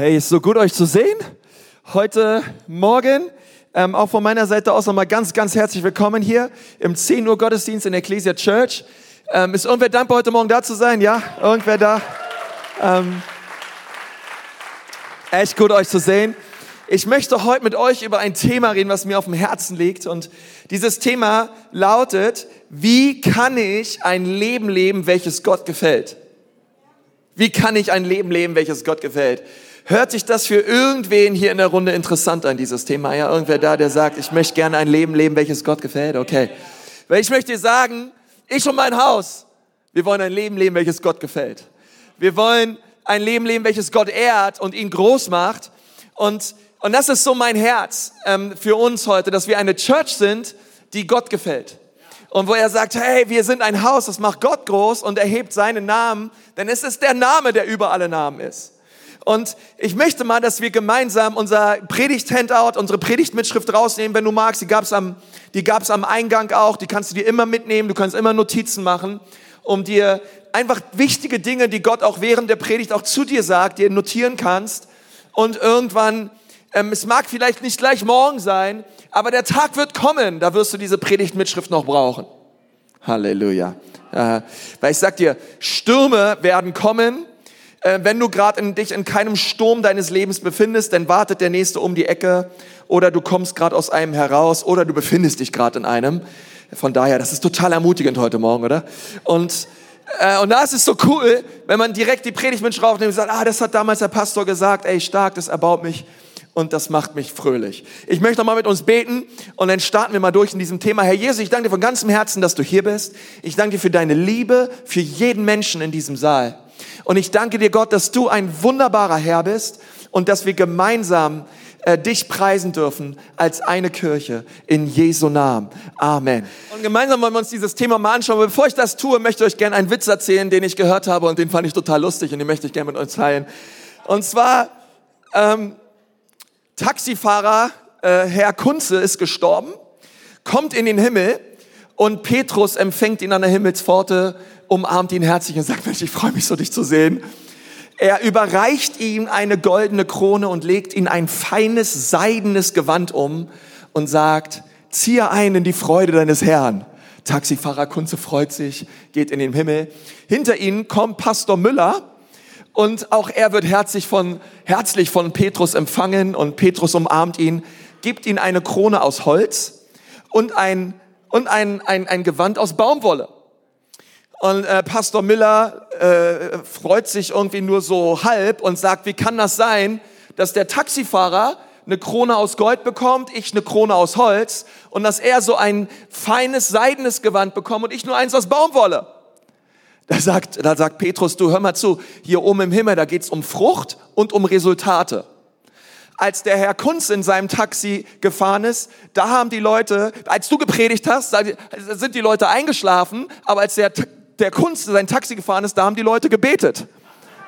Hey, ist so gut, euch zu sehen. Heute Morgen, auch von meiner Seite aus nochmal ganz, ganz herzlich willkommen hier im 10 Uhr Gottesdienst in der Ecclesia Church. Ist irgendwer dankbar, heute Morgen da zu sein? Ja, irgendwer da? Echt gut, euch zu sehen. Ich möchte heute mit euch über ein Thema reden, was mir auf dem Herzen liegt. Und dieses Thema lautet, wie kann ich ein Leben leben, welches Gott gefällt? Wie kann ich ein Leben leben, welches Gott gefällt? Hört sich das für irgendwen hier in der Runde interessant an, dieses Thema? Ja, irgendwer da, der sagt, ich möchte gerne ein Leben leben, welches Gott gefällt? Okay. Weil ich möchte dir sagen, ich und mein Haus, wir wollen ein Leben leben, welches Gott gefällt. Wir wollen ein Leben leben, welches Gott ehrt und ihn groß macht. Und das ist so mein Herz für uns heute, dass wir eine Church sind, die Gott gefällt. Und wo er sagt, hey, wir sind ein Haus, das macht Gott groß und erhebt seinen Namen, denn es ist der Name, der über alle Namen ist. Und ich möchte mal, dass wir gemeinsam unser Predigt-Handout, unsere Predigtmitschrift rausnehmen, wenn du magst. Die gab's am Eingang auch, die kannst du dir immer mitnehmen, du kannst immer Notizen machen, um dir einfach wichtige Dinge, die Gott auch während der Predigt auch zu dir sagt, dir notieren kannst. Und irgendwann, es mag vielleicht nicht gleich morgen sein, aber der Tag wird kommen, da wirst du diese Predigtmitschrift noch brauchen. Halleluja. Weil ich sag dir, Stürme werden kommen, wenn du gerade dich in keinem Sturm deines Lebens befindest, dann wartet der Nächste um die Ecke oder du kommst gerade aus einem heraus oder du befindest dich gerade in einem. Von daher, das ist total ermutigend heute Morgen, oder? Und da ist es so cool, wenn man direkt die Predigtmitschrift aufnimmt und sagt, das hat damals der Pastor gesagt, ey, stark, das erbaut mich. Und das macht mich fröhlich. Ich möchte nochmal mit uns beten und dann starten wir mal durch in diesem Thema. Herr Jesus, ich danke dir von ganzem Herzen, dass du hier bist. Ich danke dir für deine Liebe, für jeden Menschen in diesem Saal. Und ich danke dir, Gott, dass du ein wunderbarer Herr bist und dass wir gemeinsam dich preisen dürfen als eine Kirche in Jesu Namen. Amen. Und gemeinsam wollen wir uns dieses Thema mal anschauen. Bevor ich das tue, möchte ich euch gerne einen Witz erzählen, den ich gehört habe und den fand ich total lustig und den möchte ich gerne mit euch teilen. Und zwar... Taxifahrer Herr Kunze ist gestorben, kommt in den Himmel und Petrus empfängt ihn an der Himmelspforte, umarmt ihn herzlich und sagt, Mensch, ich freue mich so, dich zu sehen. Er überreicht ihm eine goldene Krone und legt ihn ein feines, seidenes Gewand um und sagt, ziehe ein in die Freude deines Herrn. Taxifahrer Kunze freut sich, geht in den Himmel. Hinter ihnen kommt Pastor Müller. Und auch er wird herzlich von Petrus empfangen und Petrus umarmt ihn, gibt ihm eine Krone aus Holz und ein Gewand aus Baumwolle. Und Pastor Müller freut sich irgendwie nur so halb und sagt, wie kann das sein, dass der Taxifahrer eine Krone aus Gold bekommt, ich eine Krone aus Holz und dass er so ein feines, seidenes Gewand bekommt und ich nur eins aus Baumwolle. Da sagt Petrus, du hör mal zu, hier oben im Himmel, da geht's um Frucht und um Resultate. Als der Herr Kunz in seinem Taxi gefahren ist, da haben die Leute, als du gepredigt hast, sind die Leute eingeschlafen, aber als der Kunz in sein Taxi gefahren ist, da haben die Leute gebetet.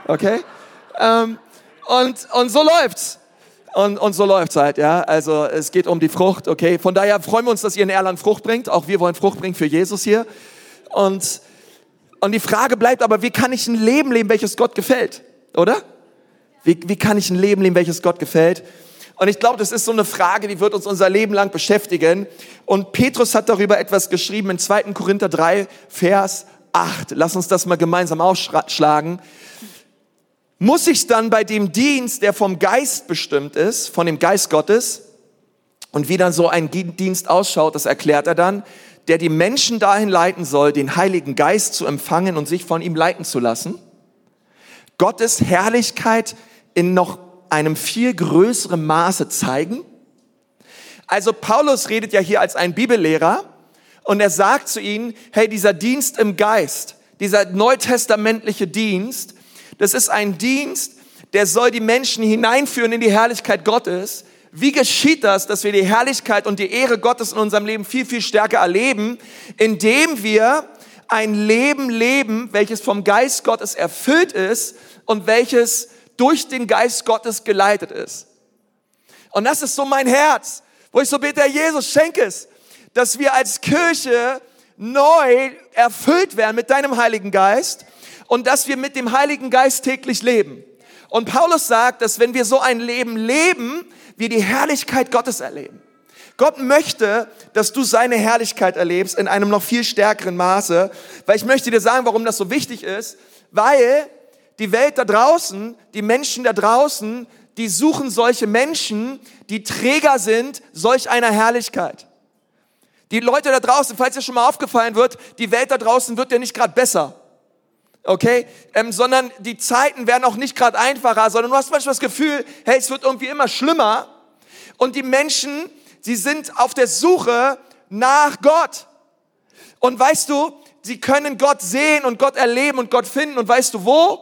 Okay? Und so läuft's. Und so läuft's halt, ja. Also, es geht um die Frucht, okay? Von daher freuen wir uns, dass ihr in Erlangen Frucht bringt. Auch wir wollen Frucht bringen für Jesus hier. Und die Frage bleibt aber, wie kann ich ein Leben leben, welches Gott gefällt, oder? Wie kann ich ein Leben leben, welches Gott gefällt? Und ich glaube, das ist so eine Frage, die wird uns unser Leben lang beschäftigen. Und Petrus hat darüber etwas geschrieben in 2. Korinther 3, Vers 8. Lass uns das mal gemeinsam aufschlagen. Muss ich dann bei dem Dienst, der vom Geist bestimmt ist, von dem Geist Gottes, und wie dann so ein Dienst ausschaut, das erklärt er dann, der die Menschen dahin leiten soll, den Heiligen Geist zu empfangen und sich von ihm leiten zu lassen. Gottes Herrlichkeit in noch einem viel größeren Maße zeigen. Also Paulus redet ja hier als ein Bibellehrer und er sagt zu ihnen, hey, dieser Dienst im Geist, dieser neutestamentliche Dienst, das ist ein Dienst, der soll die Menschen hineinführen in die Herrlichkeit Gottes. Wie geschieht das, dass wir die Herrlichkeit und die Ehre Gottes in unserem Leben viel, viel stärker erleben, indem wir ein Leben leben, welches vom Geist Gottes erfüllt ist und welches durch den Geist Gottes geleitet ist. Und das ist so mein Herz, wo ich so bete, Herr Jesus, schenke es, dass wir als Kirche neu erfüllt werden mit deinem Heiligen Geist und dass wir mit dem Heiligen Geist täglich leben. Und Paulus sagt, dass wenn wir so ein Leben leben, wir die Herrlichkeit Gottes erleben. Gott möchte, dass du seine Herrlichkeit erlebst in einem noch viel stärkeren Maße, weil ich möchte dir sagen, warum das so wichtig ist, weil die Welt da draußen, die Menschen da draußen, die suchen solche Menschen, die Träger sind solch einer Herrlichkeit. Die Leute da draußen, falls dir schon mal aufgefallen wird, die Welt da draußen wird ja nicht gerade besser. Okay? Sondern die Zeiten werden auch nicht gerade einfacher, sondern du hast manchmal das Gefühl, hey, es wird irgendwie immer schlimmer. Und die Menschen, sie sind auf der Suche nach Gott. Und weißt du, sie können Gott sehen und Gott erleben und Gott finden. Und weißt du wo?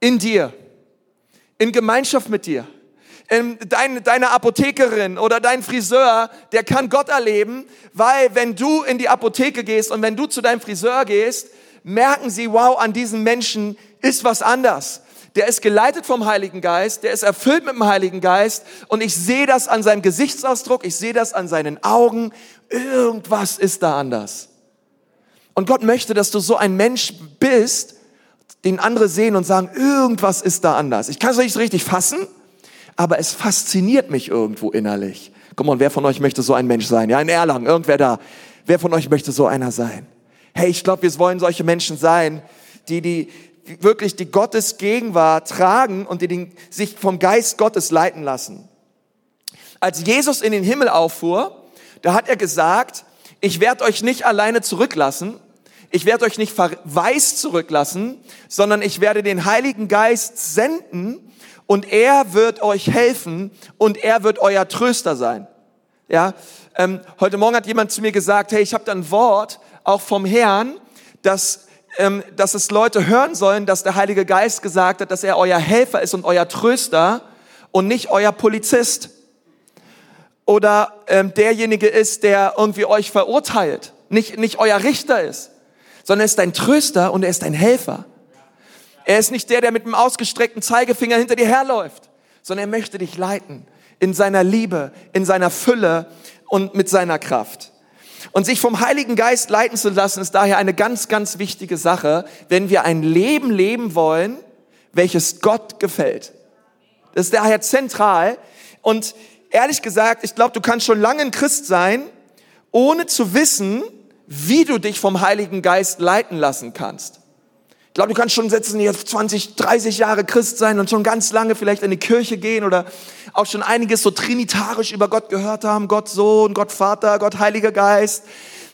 In dir. In Gemeinschaft mit dir. Deine Apothekerin oder dein Friseur, der kann Gott erleben, weil wenn du in die Apotheke gehst und wenn du zu deinem Friseur gehst, merken sie, wow, an diesem Menschen ist was anders. Der ist geleitet vom Heiligen Geist, der ist erfüllt mit dem Heiligen Geist und ich sehe das an seinem Gesichtsausdruck, ich sehe das an seinen Augen, irgendwas ist da anders. Und Gott möchte, dass du so ein Mensch bist, den andere sehen und sagen, irgendwas ist da anders. Ich kann es nicht richtig fassen, aber es fasziniert mich irgendwo innerlich. Komm on, wer von euch möchte so ein Mensch sein? Ja, in Erlangen, irgendwer da. Wer von euch möchte so einer sein? Hey, ich glaube, wir wollen solche Menschen sein, die wirklich die Gottes Gegenwart tragen und die sich vom Geist Gottes leiten lassen. Als Jesus in den Himmel auffuhr, da hat er gesagt, ich werde euch nicht alleine zurücklassen, ich werde euch nicht verwaist zurücklassen, sondern ich werde den Heiligen Geist senden und er wird euch helfen und er wird euer Tröster sein. Ja, heute Morgen hat jemand zu mir gesagt, hey, ich habe da ein Wort, auch vom Herrn, dass es Leute hören sollen, dass der Heilige Geist gesagt hat, dass er euer Helfer ist und euer Tröster und nicht euer Polizist oder derjenige ist, der irgendwie euch verurteilt, nicht euer Richter ist, sondern er ist dein Tröster und er ist dein Helfer. Er ist nicht der, der mit dem ausgestreckten Zeigefinger hinter dir herläuft, sondern er möchte dich leiten in seiner Liebe, in seiner Fülle und mit seiner Kraft. Und sich vom Heiligen Geist leiten zu lassen, ist daher eine ganz, ganz wichtige Sache, wenn wir ein Leben leben wollen, welches Gott gefällt. Das ist daher zentral. Und ehrlich gesagt, ich glaube, du kannst schon lange ein Christ sein, ohne zu wissen, wie du dich vom Heiligen Geist leiten lassen kannst. Ich glaube, du kannst schon setzen, jetzt 20, 30 Jahre Christ sein und schon ganz lange vielleicht in die Kirche gehen oder auch schon einiges so trinitarisch über Gott gehört haben, Gott Sohn, Gott Vater, Gott Heiliger Geist.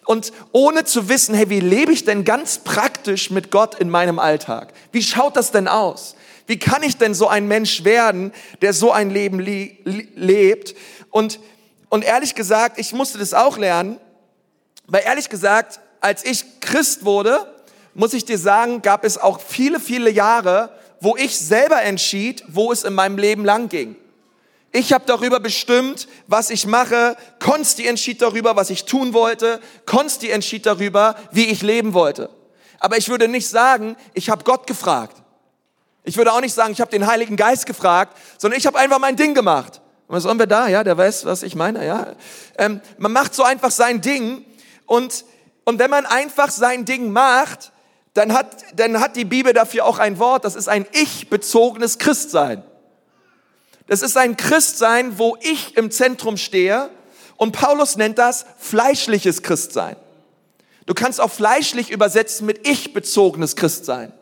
Und ohne zu wissen, hey, wie lebe ich denn ganz praktisch mit Gott in meinem Alltag? Wie schaut das denn aus? Wie kann ich denn so ein Mensch werden, der so ein Leben lebt? Und ehrlich gesagt, ich musste das auch lernen, weil ehrlich gesagt, als ich Christ wurde, muss ich dir sagen, gab es auch viele, viele Jahre, wo ich selber entschied, wo es in meinem Leben lang ging. Ich habe darüber bestimmt, was ich mache. Konsti entschied darüber, was ich tun wollte. Konsti entschied darüber, wie ich leben wollte. Aber ich würde nicht sagen, ich habe Gott gefragt. Ich würde auch nicht sagen, ich habe den Heiligen Geist gefragt, sondern ich habe einfach mein Ding gemacht. Und was sollen wir da? Ja, der weiß, was ich meine. Ja, man macht so einfach sein Ding. Und wenn man einfach sein Ding macht, dann hat die Bibel dafür auch ein Wort, das ist ein ich-bezogenes Christsein. Das ist ein Christsein, wo ich im Zentrum stehe und Paulus nennt das fleischliches Christsein. Du kannst auch fleischlich übersetzen mit ich-bezogenes Christsein.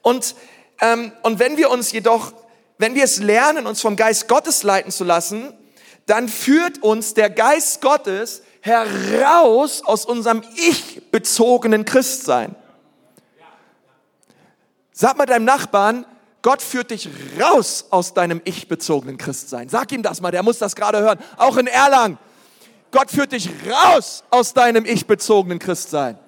Und wenn wir es lernen, uns vom Geist Gottes leiten zu lassen, dann führt uns der Geist Gottes heraus aus unserem ich-bezogenen Christsein. Sag mal deinem Nachbarn, Gott führt dich raus aus deinem ich-bezogenen Christsein. Sag ihm das mal, der muss das gerade hören. Auch in Erlangen. Gott führt dich raus aus deinem ich-bezogenen Christsein.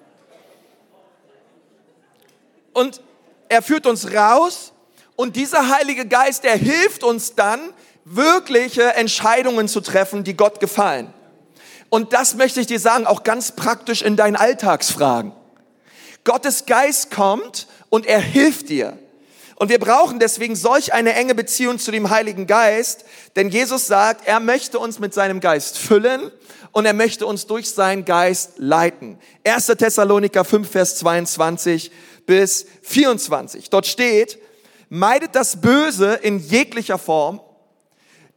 Und er führt uns raus und dieser Heilige Geist, der hilft uns dann, wirkliche Entscheidungen zu treffen, die Gott gefallen. Und das möchte ich dir sagen, auch ganz praktisch in deinen Alltagsfragen. Gottes Geist kommt und er hilft dir. Und wir brauchen deswegen solch eine enge Beziehung zu dem Heiligen Geist, denn Jesus sagt, er möchte uns mit seinem Geist füllen und er möchte uns durch seinen Geist leiten. 1. Thessalonicher 5, Vers 22 bis 24. Dort steht, Meidet das Böse in jeglicher Form.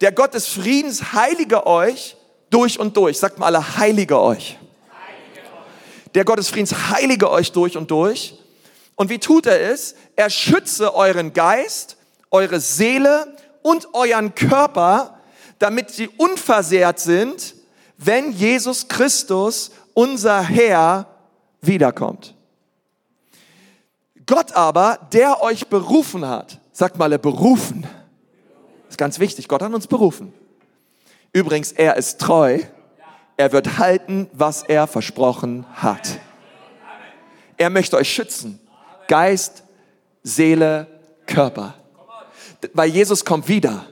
Der Gott des Friedens heilige euch durch und durch. Sagt mal alle, heilige euch. Heilige euch. Der Gott des Friedens heilige euch durch und durch. Und wie tut er es? Er schütze euren Geist, eure Seele und euren Körper, damit sie unversehrt sind, wenn Jesus Christus, unser Herr, wiederkommt. Gott aber, der euch berufen hat, sagt mal, berufen. Das ist ganz wichtig, Gott hat uns berufen. Übrigens, er ist treu. Er wird halten, was er versprochen hat. Er möchte euch schützen. Geist, Seele, Körper. Weil Jesus kommt wieder.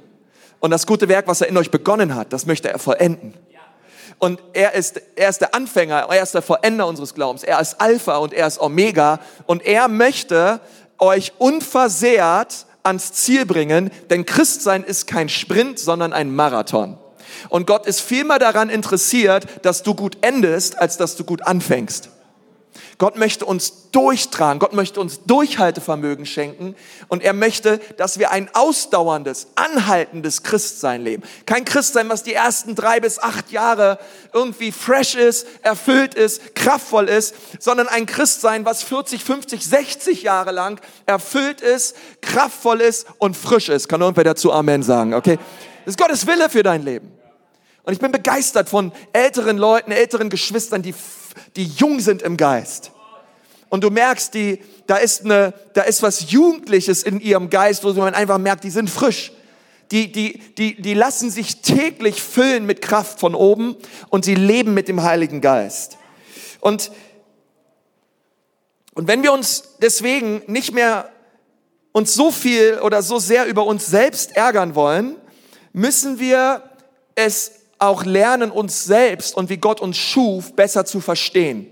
Und das gute Werk, was er in euch begonnen hat, das möchte er vollenden. Und er ist der Anfänger, er ist der Vollender unseres Glaubens. Er ist Alpha und er ist Omega. Und er möchte euch unversehrt ans Ziel bringen, denn Christsein ist kein Sprint, sondern ein Marathon. Und Gott ist viel mehr daran interessiert, dass du gut endest, als dass du gut anfängst. Gott möchte uns durchtragen, Gott möchte uns Durchhaltevermögen schenken und er möchte, dass wir ein ausdauerndes, anhaltendes Christsein leben. Kein Christsein, was die ersten 3 bis 8 Jahre irgendwie fresh ist, erfüllt ist, kraftvoll ist, sondern ein Christsein, was 40, 50, 60 Jahre lang erfüllt ist, kraftvoll ist und frisch ist. Kann irgendwer dazu Amen sagen, okay? Das ist Gottes Wille für dein Leben. Und ich bin begeistert von älteren Leuten, älteren Geschwistern, die jung sind im Geist. Und du merkst, da ist was Jugendliches in ihrem Geist, wo man einfach merkt, die sind frisch. Die lassen sich täglich füllen mit Kraft von oben und sie leben mit dem Heiligen Geist. Und wenn wir uns deswegen nicht mehr uns so viel oder so sehr über uns selbst ärgern wollen, müssen wir es auch lernen, uns selbst und wie Gott uns schuf, besser zu verstehen.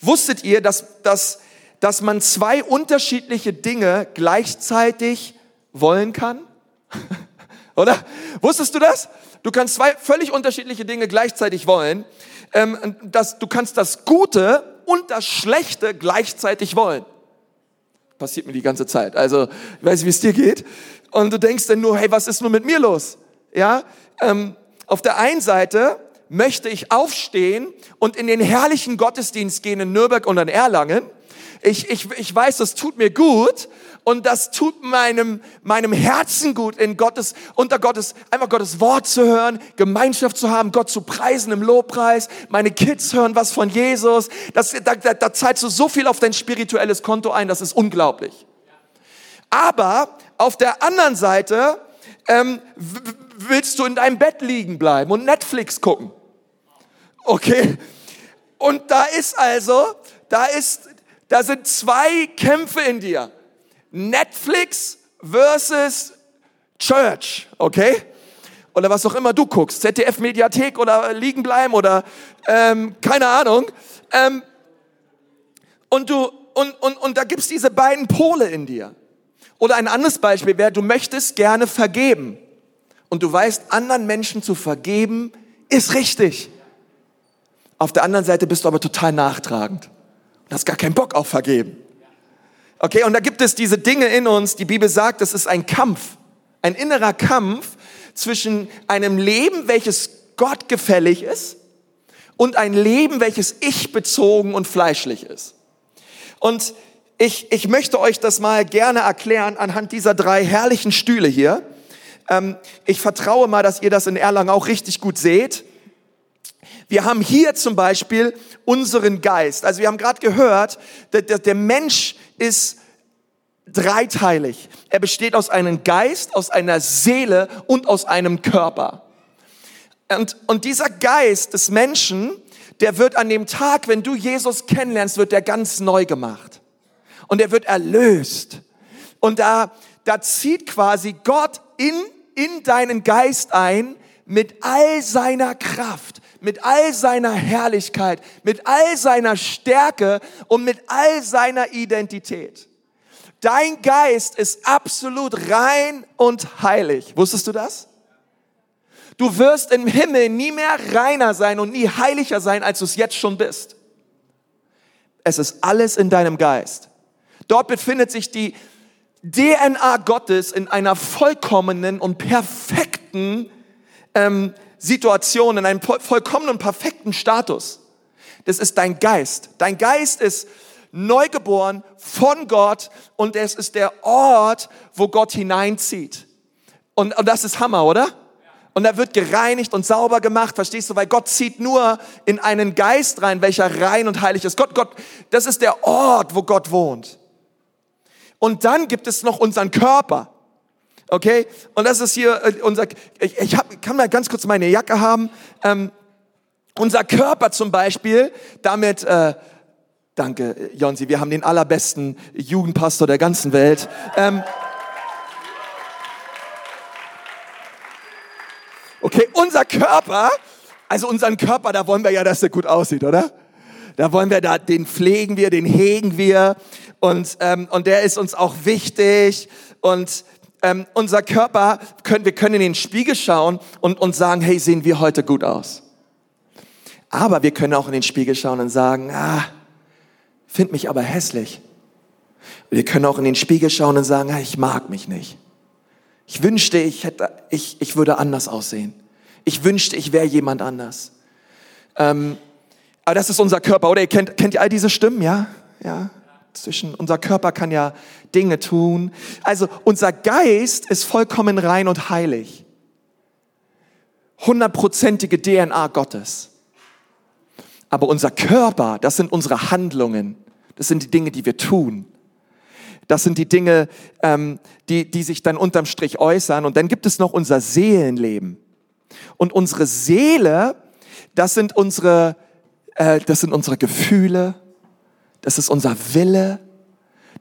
Wusstet ihr, dass man 2 unterschiedliche Dinge gleichzeitig wollen kann? Oder? Wusstest du das? Du kannst 2 völlig unterschiedliche Dinge gleichzeitig wollen. Du kannst das Gute und das Schlechte gleichzeitig wollen. Passiert mir die ganze Zeit. Also, ich weiß nicht, wie es dir geht. Und du denkst dann nur, hey, was ist nun mit mir los? Ja, auf der einen Seite möchte ich aufstehen und in den herrlichen Gottesdienst gehen in Nürnberg und in Erlangen. Ich weiß, das tut mir gut und das tut meinem Herzen gut, einfach Gottes Wort zu hören, Gemeinschaft zu haben, Gott zu preisen im Lobpreis. Meine Kids hören was von Jesus. Da zahlst du so viel auf dein spirituelles Konto ein, das ist unglaublich. Aber auf der anderen Seite willst du in deinem Bett liegen bleiben und Netflix gucken? Okay. Und da sind 2 Kämpfe in dir. Netflix versus Church, okay? Oder was auch immer du guckst, ZDF-Mediathek oder liegen bleiben oder keine Ahnung. Und da gibt's diese beiden Pole in dir. Oder ein anderes Beispiel wäre, du möchtest gerne vergeben. Und du weißt, anderen Menschen zu vergeben, ist richtig. Auf der anderen Seite bist du aber total nachtragend. Und hast gar keinen Bock auf Vergeben. Okay, und da gibt es diese Dinge in uns, die Bibel sagt, es ist ein Kampf. Ein innerer Kampf zwischen einem Leben, welches Gott gefällig ist, und ein Leben, welches ich-bezogen und fleischlich ist. Und ich möchte euch das mal gerne erklären anhand dieser 3 herrlichen Stühle hier. Ich vertraue mal, dass ihr das in Erlangen auch richtig gut seht. Wir haben hier zum Beispiel unseren Geist. Also wir haben gerade gehört, der Mensch ist dreiteilig. Er besteht aus einem Geist, aus einer Seele und aus einem Körper. Und dieser Geist des Menschen, der wird an dem Tag, wenn du Jesus kennenlernst, wird der ganz neu gemacht. Und er wird erlöst. Und da zieht quasi Gott in deinen Geist ein mit all seiner Kraft, mit all seiner Herrlichkeit, mit all seiner Stärke und mit all seiner Identität. Dein Geist ist absolut rein und heilig. Wusstest du das? Du wirst im Himmel nie mehr reiner sein und nie heiliger sein, als du es jetzt schon bist. Es ist alles in deinem Geist. Dort befindet sich die DNA Gottes in einer vollkommenen und perfekten Situation, in einem vollkommenen und perfekten Status. Das ist dein Geist. Dein Geist ist neugeboren von Gott und es ist der Ort, wo Gott hineinzieht. Und das ist Hammer, oder? Und er wird gereinigt und sauber gemacht, verstehst du? Weil Gott zieht nur in einen Geist rein, welcher rein und heilig ist. Gott, das ist der Ort, wo Gott wohnt. Und dann gibt es noch unseren Körper, okay? Und das ist hier unser, kann mal ganz kurz meine Jacke haben. Unser Körper zum Beispiel, damit, danke Jonsi, wir haben den allerbesten Jugendpastor der ganzen Welt. Okay, unser Körper, also unseren Körper, da wollen wir ja, dass der gut aussieht, oder? Den pflegen wir, den hegen wir und der ist uns auch wichtig und unser Körper, wir können in den Spiegel schauen und sagen, hey, sehen wir heute gut aus. Aber wir können auch in den Spiegel schauen und sagen, find mich aber hässlich. Wir können auch in den Spiegel schauen und sagen, ich mag mich nicht. Ich wünschte, ich würde anders aussehen. Ich wünschte, ich wäre jemand anders. Aber das ist unser Körper, oder? Kennt ihr all diese Stimmen, ja? Ja. Unser Körper kann ja Dinge tun. Also unser Geist ist vollkommen rein und heilig. 100%ige DNA Gottes. Aber unser Körper, das sind unsere Handlungen. Das sind die Dinge, die wir tun. Das sind die Dinge, die sich dann unterm Strich äußern. Und dann gibt es noch unser Seelenleben. Und unsere Seele, das sind unsere Gefühle, das ist unser Wille,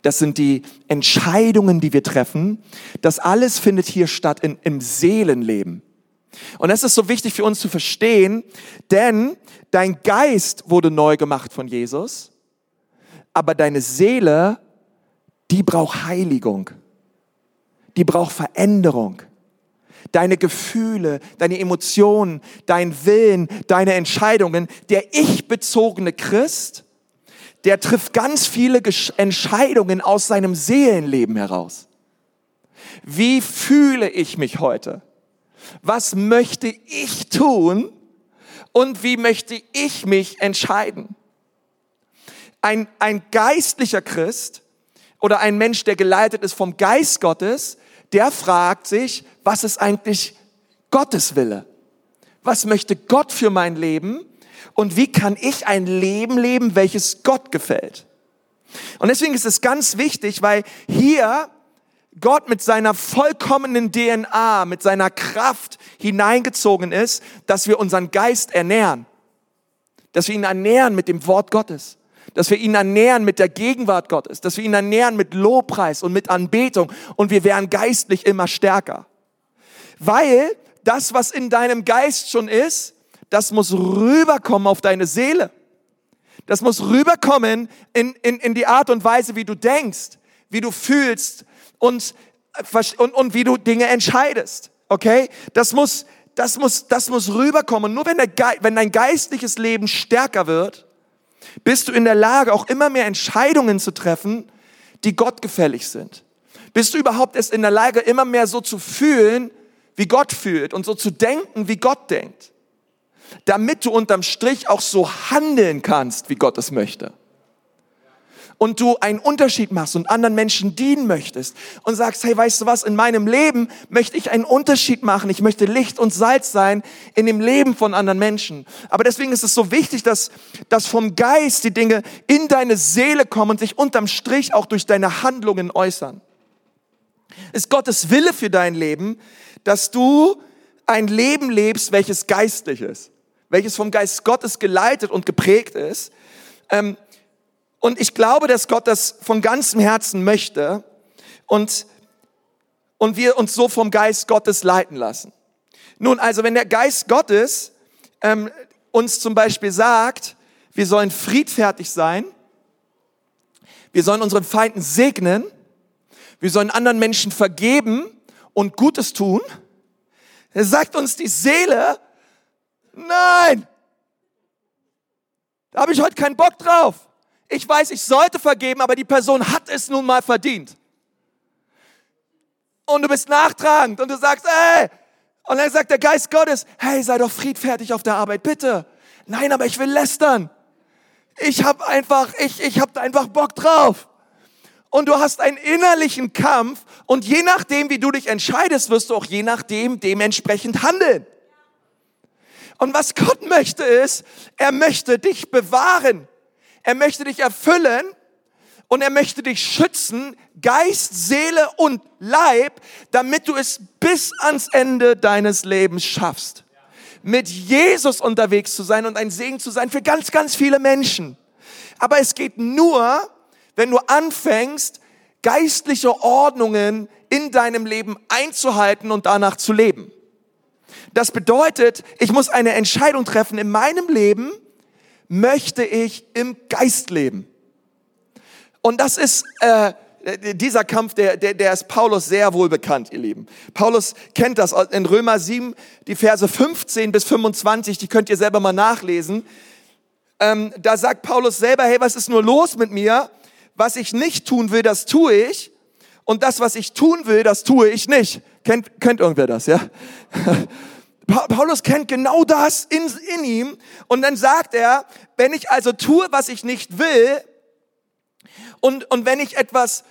das sind die Entscheidungen, die wir treffen. Das alles findet hier statt im Seelenleben. Und das ist so wichtig für uns zu verstehen, denn dein Geist wurde neu gemacht von Jesus, aber deine Seele, die braucht Heiligung. Die braucht Veränderung. Deine Gefühle, deine Emotionen, dein Willen, deine Entscheidungen. Der ich-bezogene Christ, der trifft ganz viele Entscheidungen aus seinem Seelenleben heraus. Wie fühle ich mich heute? Was möchte ich tun? Und wie möchte ich mich entscheiden? Ein geistlicher Christ, oder ein Mensch, der geleitet ist vom Geist Gottes, der fragt sich, was ist eigentlich Gottes Wille? Was möchte Gott für mein Leben? Und wie kann ich ein Leben leben, welches Gott gefällt? Und deswegen ist es ganz wichtig, weil hier Gott mit seiner vollkommenen DNA, mit seiner Kraft hineingezogen ist, dass wir unseren Geist ernähren. Dass wir ihn ernähren mit dem Wort Gottes. Dass wir ihn ernähren mit der Gegenwart Gottes, dass wir ihn ernähren mit Lobpreis und mit Anbetung und wir werden geistlich immer stärker. Weil das, was in deinem Geist schon ist, das muss rüberkommen auf deine Seele. Das muss rüberkommen in die Art und Weise, wie du denkst, wie du fühlst und wie du Dinge entscheidest. Okay? Das muss rüberkommen. Nur wenn dein geistliches Leben stärker wird, bist du in der Lage, auch immer mehr Entscheidungen zu treffen, die gottgefällig sind? Bist du überhaupt erst in der Lage, immer mehr so zu fühlen, wie Gott fühlt und so zu denken, wie Gott denkt? Damit du unterm Strich auch so handeln kannst, wie Gott es möchte. Und du einen Unterschied machst und anderen Menschen dienen möchtest und sagst, hey, weißt du was, in meinem Leben möchte ich einen Unterschied machen. Ich möchte Licht und Salz sein in dem Leben von anderen Menschen. Aber deswegen ist es so wichtig, dass vom Geist die Dinge in deine Seele kommen und sich unterm Strich auch durch deine Handlungen äußern. Ist Gottes Wille für dein Leben, dass du ein Leben lebst, welches geistlich ist, welches vom Geist Gottes geleitet und geprägt ist. Und ich glaube, dass Gott das von ganzem Herzen möchte und wir uns so vom Geist Gottes leiten lassen. Nun, also wenn der Geist Gottes uns zum Beispiel sagt, wir sollen friedfertig sein, wir sollen unseren Feinden segnen, wir sollen anderen Menschen vergeben und Gutes tun, dann sagt uns die Seele, nein, da habe ich heute keinen Bock drauf. Ich weiß, ich sollte vergeben, aber die Person hat es nun mal verdient. und du bist nachtragend und du sagst, ey. Und dann sagt der Geist Gottes, hey, sei doch friedfertig auf der Arbeit, bitte. Nein, aber ich will lästern. Ich hab da einfach Bock drauf. Und du hast einen innerlichen Kampf und je nachdem, wie du dich entscheidest, wirst du auch je nachdem dementsprechend handeln. Und was Gott möchte ist, er möchte dich bewahren, er möchte dich erfüllen und er möchte dich schützen, Geist, Seele und Leib, damit du es bis ans Ende deines Lebens schaffst, mit Jesus unterwegs zu sein und ein Segen zu sein für ganz, ganz viele Menschen. Aber es geht nur, wenn du anfängst, geistliche Ordnungen in deinem Leben einzuhalten und danach zu leben. Das bedeutet, ich muss eine Entscheidung treffen. In meinem Leben möchte ich im Geist leben. Und das ist dieser Kampf, der ist Paulus sehr wohl bekannt, ihr Lieben. Paulus kennt das in Römer 7, die Verse 15 bis 25, die könnt ihr selber mal nachlesen. Da sagt Paulus selber, hey, was ist nur los mit mir? Was ich nicht tun will, das tue ich. Und das, was ich tun will, das tue ich nicht. Kennt irgendwer das, ja? Paulus kennt genau das in ihm. Und dann sagt er, wenn ich also tue, was ich nicht will, und wenn ich etwas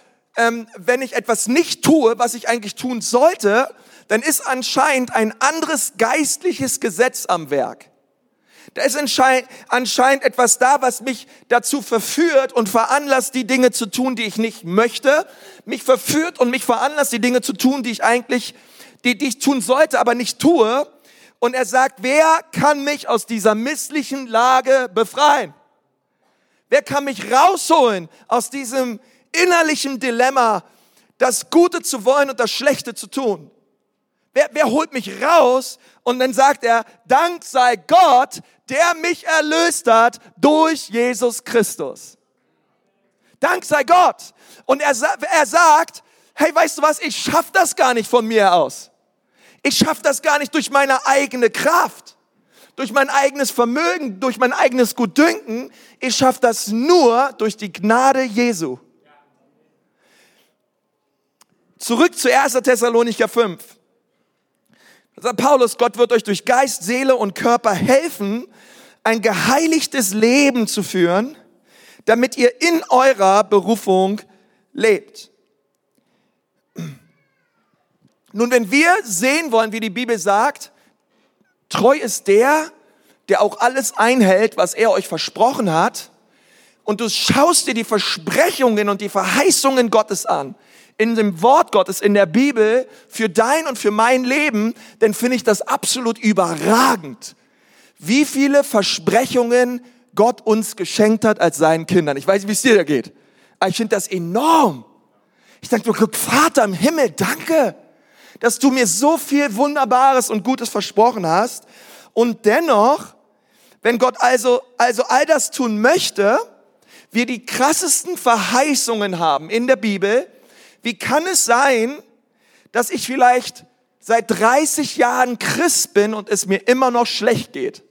nicht tue, was ich eigentlich tun sollte, dann ist anscheinend ein anderes geistliches Gesetz am Werk. Da ist anscheinend etwas da, was mich dazu verführt und veranlasst, die Dinge zu tun, die ich nicht möchte. Mich verführt und mich veranlasst, die Dinge zu tun, die ich eigentlich, die ich tun sollte, aber nicht tue. Und er sagt, wer kann mich aus dieser misslichen Lage befreien? Wer kann mich rausholen aus diesem innerlichen Dilemma, das Gute zu wollen und das Schlechte zu tun? Wer holt mich raus? Und dann sagt er, dank sei Gott, der mich erlöst hat durch Jesus Christus. Dank sei Gott. Und er sagt, hey, weißt du was, ich schaff das gar nicht von mir aus. Ich schaff das gar nicht durch meine eigene Kraft, durch mein eigenes Vermögen, durch mein eigenes Gutdünken. Ich schaff das nur durch die Gnade Jesu. Zurück zu 1. Thessalonicher 5. Paulus, Gott wird euch durch Geist, Seele und Körper helfen, ein geheiligtes Leben zu führen, damit ihr in eurer Berufung lebt. Nun, wenn wir sehen wollen, wie die Bibel sagt, treu ist der, der auch alles einhält, was er euch versprochen hat, und du schaust dir die Versprechungen und die Verheißungen Gottes an, in dem Wort Gottes, in der Bibel, für dein und für mein Leben, dann finde ich das absolut überragend, wie viele Versprechungen Gott uns geschenkt hat als seinen Kindern. Ich weiß nicht, wie es dir da geht, aber ich finde das enorm. Ich denke, Vater im Himmel, danke, dass du mir so viel Wunderbares und Gutes versprochen hast. Und dennoch, wenn Gott also all das tun möchte, wir die krassesten Verheißungen haben in der Bibel, wie kann es sein, dass ich vielleicht seit 30 Jahren Christ bin und es mir immer noch schlecht geht?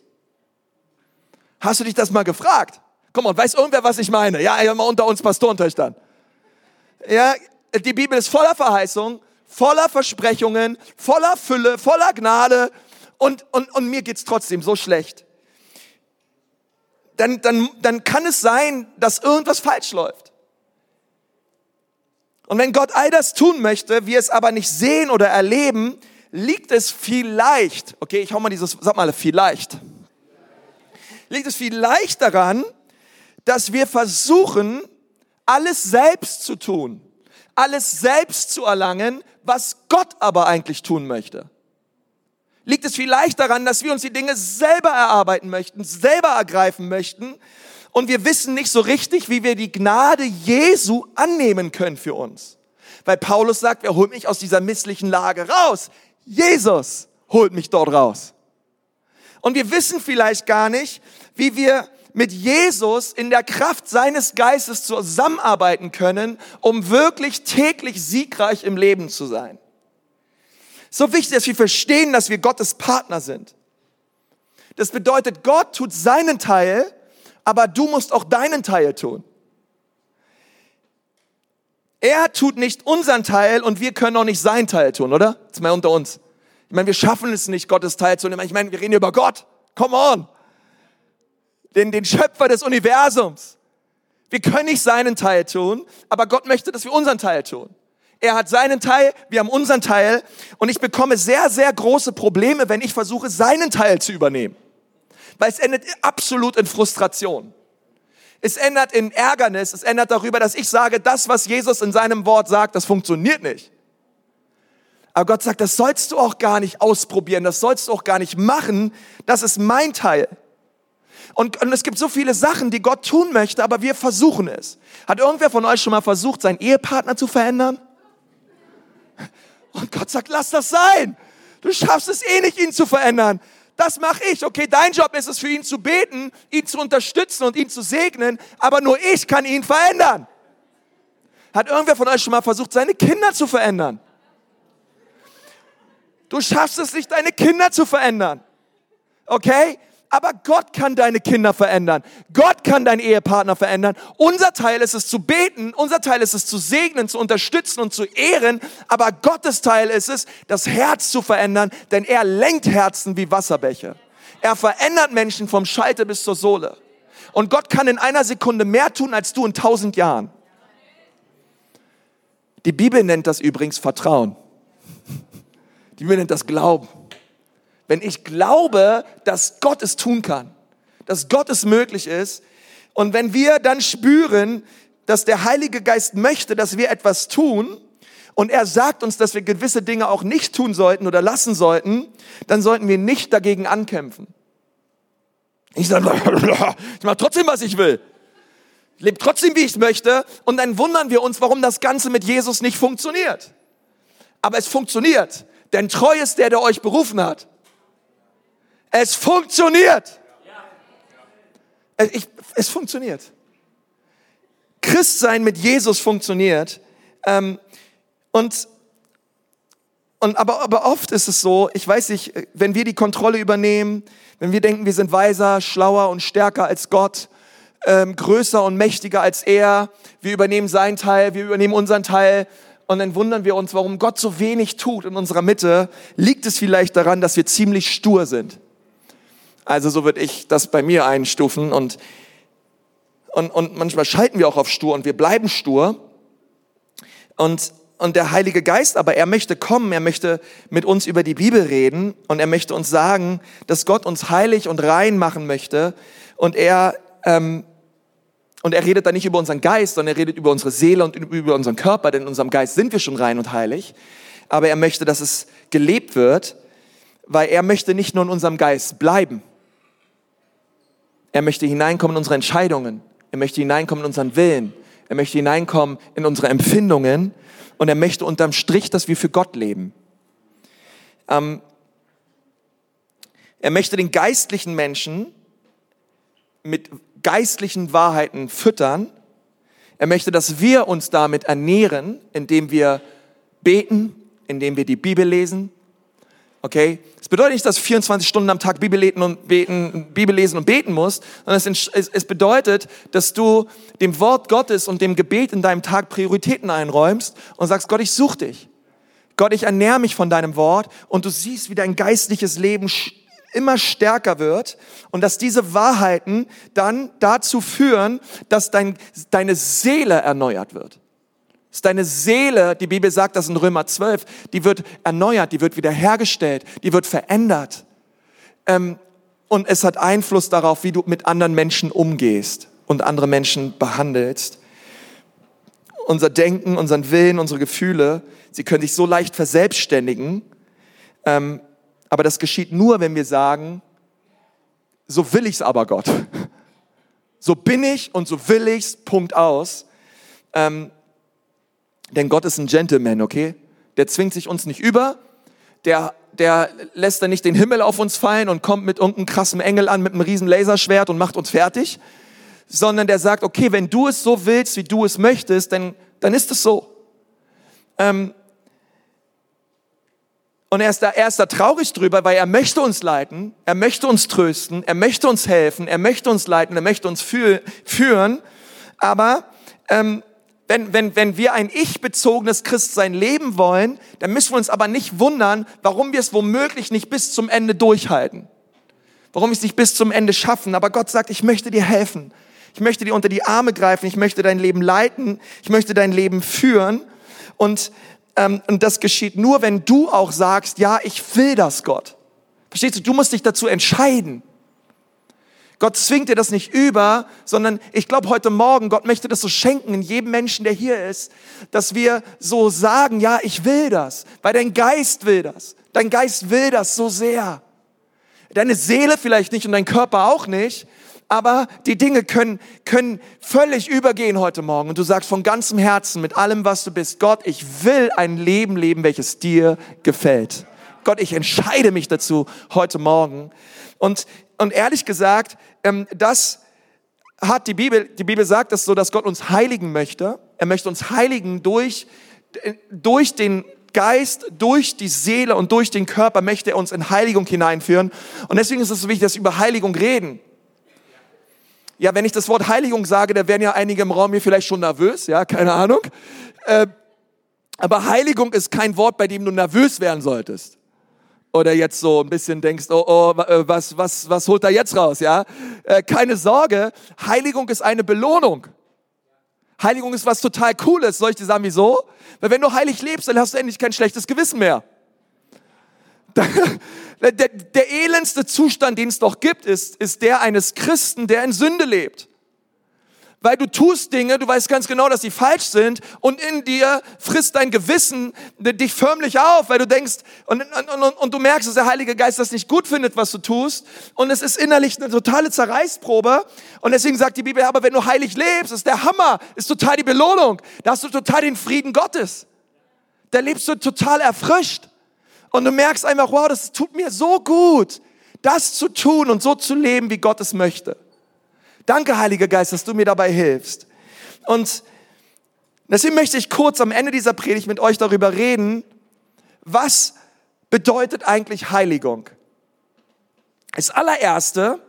Hast du dich das mal gefragt? Komm mal, weiß irgendwer, was ich meine? Ja, mal unter uns Pastorentöchtern. Ja, die Bibel ist voller Verheißungen, voller Versprechungen, voller Fülle, voller Gnade und mir geht's trotzdem so schlecht. Dann kann es sein, dass irgendwas falsch läuft. Und wenn Gott all das tun möchte, wir es aber nicht sehen oder erleben, liegt es vielleicht, okay, ich hau mal dieses, sag mal, vielleicht. Liegt es vielleicht daran, dass wir versuchen, alles selbst zu tun, alles selbst zu erlangen, was Gott aber eigentlich tun möchte. Liegt es vielleicht daran, dass wir uns die Dinge selber erarbeiten möchten, selber ergreifen möchten, und wir wissen nicht so richtig, wie wir die Gnade Jesu annehmen können für uns. Weil Paulus sagt, wer holt mich aus dieser misslichen Lage raus? Jesus holt mich dort raus. Und wir wissen vielleicht gar nicht, wie wir mit Jesus in der Kraft seines Geistes zusammenarbeiten können, um wirklich täglich siegreich im Leben zu sein. So wichtig, dass wir verstehen, dass wir Gottes Partner sind. Das bedeutet, Gott tut seinen Teil, aber du musst auch deinen Teil tun. Er tut nicht unseren Teil und wir können auch nicht seinen Teil tun, oder? Jetzt mal unter uns. Ich meine, wir schaffen es nicht, Gottes Teil zu nehmen. Ich meine, wir reden über Gott. Come on. Den Schöpfer des Universums. Wir können nicht seinen Teil tun, aber Gott möchte, dass wir unseren Teil tun. Er hat seinen Teil, wir haben unseren Teil. Und ich bekomme sehr, sehr große Probleme, wenn ich versuche, seinen Teil zu übernehmen. Weil es endet absolut in Frustration. Es ändert in Ärgernis, es ändert darüber, dass ich sage, das, was Jesus in seinem Wort sagt, das funktioniert nicht. Aber Gott sagt, das sollst du auch gar nicht ausprobieren, das sollst du auch gar nicht machen, das ist mein Teil. Und es gibt so viele Sachen, die Gott tun möchte, aber wir versuchen es. Hat irgendwer von euch schon mal versucht, seinen Ehepartner zu verändern? Und Gott sagt, lass das sein. Du schaffst es eh nicht, ihn zu verändern. Das mache ich. Okay, dein Job ist es, für ihn zu beten, ihn zu unterstützen und ihn zu segnen, aber nur ich kann ihn verändern. Hat irgendwer von euch schon mal versucht, seine Kinder zu verändern? Du schaffst es nicht, deine Kinder zu verändern. Okay? Aber Gott kann deine Kinder verändern. Gott kann deinen Ehepartner verändern. Unser Teil ist es zu beten, unser Teil ist es zu segnen, zu unterstützen und zu ehren. Aber Gottes Teil ist es, das Herz zu verändern, denn er lenkt Herzen wie Wasserbäche. Er verändert Menschen vom Scheitel bis zur Sohle. Und Gott kann in einer Sekunde mehr tun, als du in 1000 Jahren. Die Bibel nennt das übrigens Vertrauen. Die Bibel nennt das Glauben. Wenn ich glaube, dass Gott es tun kann, dass Gott es möglich ist und wenn wir dann spüren, dass der Heilige Geist möchte, dass wir etwas tun und er sagt uns, dass wir gewisse Dinge auch nicht tun sollten oder lassen sollten, dann sollten wir nicht dagegen ankämpfen. Ich sage, ich mache trotzdem, was ich will. Ich lebe trotzdem, wie ich möchte und dann wundern wir uns, warum das Ganze mit Jesus nicht funktioniert. Aber es funktioniert, denn treu ist der euch berufen hat. Es funktioniert. Es funktioniert. Christsein mit Jesus funktioniert. Aber oft ist es so, ich weiß nicht, wenn wir die Kontrolle übernehmen, wenn wir denken, wir sind weiser, schlauer und stärker als Gott, größer und mächtiger als er, wir übernehmen seinen Teil, wir übernehmen unseren Teil. Und dann wundern wir uns, warum Gott so wenig tut in unserer Mitte. Liegt es vielleicht daran, dass wir ziemlich stur sind? Also so würde ich das bei mir einstufen. Und manchmal schalten wir auch auf stur und wir bleiben stur. Und der Heilige Geist, aber er möchte kommen, er möchte mit uns über die Bibel reden. Und er möchte uns sagen, dass Gott uns heilig und rein machen möchte. Und er redet da nicht über unseren Geist, sondern er redet über unsere Seele und über unseren Körper, denn in unserem Geist sind wir schon rein und heilig. Aber er möchte, dass es gelebt wird, weil er möchte nicht nur in unserem Geist bleiben. Er möchte hineinkommen in unsere Entscheidungen. Er möchte hineinkommen in unseren Willen. Er möchte hineinkommen in unsere Empfindungen. Und er möchte unterm Strich, dass wir für Gott leben. Er möchte den geistlichen Menschen mit geistlichen Wahrheiten füttern. Er möchte, dass wir uns damit ernähren, indem wir beten, indem wir die Bibel lesen. Okay? Das bedeutet nicht, dass du 24 Stunden am Tag Bibel lesen und beten musst, sondern es bedeutet, dass du dem Wort Gottes und dem Gebet in deinem Tag Prioritäten einräumst und sagst, Gott, ich suche dich. Gott, ich ernähre mich von deinem Wort und du siehst, wie dein geistliches Leben immer stärker wird und dass diese Wahrheiten dann dazu führen, dass deine Seele erneuert wird. Dass deine Seele, die Bibel sagt das in Römer 12, die wird erneuert, die wird wiederhergestellt, die wird verändert. Und es hat Einfluss darauf, wie du mit anderen Menschen umgehst und andere Menschen behandelst. Unser Denken, unseren Willen, unsere Gefühle, sie können sich so leicht verselbstständigen, aber das geschieht nur, wenn wir sagen, so will ich's aber, Gott. So bin ich und so will ich's, Punkt aus. Denn Gott ist ein Gentleman, okay? Der zwingt sich uns nicht über, der lässt dann nicht den Himmel auf uns fallen und kommt mit irgendeinem krassen Engel an, mit einem riesen Laserschwert und macht uns fertig, sondern der sagt, okay, wenn du es so willst, wie du es möchtest, dann ist es so. Und er ist da traurig drüber, weil er möchte uns leiten, er möchte uns trösten, er möchte uns helfen, er möchte uns leiten, er möchte uns führen. Aber Wenn wir ein ich-bezogenes Christsein leben wollen, dann müssen wir uns aber nicht wundern, warum wir es womöglich nicht bis zum Ende durchhalten. Warum wir es nicht bis zum Ende schaffen. Aber Gott sagt, ich möchte dir helfen. Ich möchte dir unter die Arme greifen. Ich möchte dein Leben leiten. Ich möchte dein Leben führen. Und das geschieht nur, wenn du auch sagst, ja, ich will das, Gott. Verstehst du? Du musst dich dazu entscheiden. Gott zwingt dir das nicht über, sondern ich glaube heute Morgen, Gott möchte das so schenken in jedem Menschen, der hier ist, dass wir so sagen, ja, ich will das, weil dein Geist will das. Dein Geist will das so sehr. Deine Seele vielleicht nicht und dein Körper auch nicht, aber die Dinge können völlig übergehen heute Morgen. Und du sagst von ganzem Herzen, mit allem, was du bist, Gott, ich will ein Leben leben, welches dir gefällt. Gott, ich entscheide mich dazu heute Morgen. Und ehrlich gesagt, das hat die Bibel sagt das so, dass Gott uns heiligen möchte. Er möchte uns heiligen durch den Geist, durch die Seele und durch den Körper möchte er uns in Heiligung hineinführen. Und deswegen ist es so wichtig, dass wir über Heiligung reden. Ja, wenn ich das Wort Heiligung sage, da werden ja einige im Raum hier vielleicht schon nervös, ja, keine Ahnung. Aber Heiligung ist kein Wort, bei dem du nervös werden solltest. Oder jetzt so ein bisschen denkst, was holt er jetzt raus, ja? Keine Sorge, Heiligung ist eine Belohnung. Heiligung ist was total Cooles, soll ich dir sagen, wieso? Weil wenn du heilig lebst, dann hast du endlich kein schlechtes Gewissen mehr. Der elendste Zustand, den es doch gibt, ist der eines Christen, der in Sünde lebt. Weil du tust Dinge, du weißt ganz genau, dass die falsch sind und in dir frisst dein Gewissen dich förmlich auf, weil du denkst und du merkst, dass der Heilige Geist das nicht gut findet, was du tust und es ist innerlich eine totale Zerreißprobe und deswegen sagt die Bibel, aber wenn du heilig lebst, ist der Hammer, ist total die Belohnung, da hast du total den Frieden Gottes, da lebst du total erfrischt und du merkst einfach, wow, das tut mir so gut, das zu tun und so zu leben, wie Gott es möchte. Danke, Heiliger Geist, dass du mir dabei hilfst. Und deswegen möchte ich kurz am Ende dieser Predigt mit euch darüber reden, was bedeutet eigentlich Heiligung? Das allererste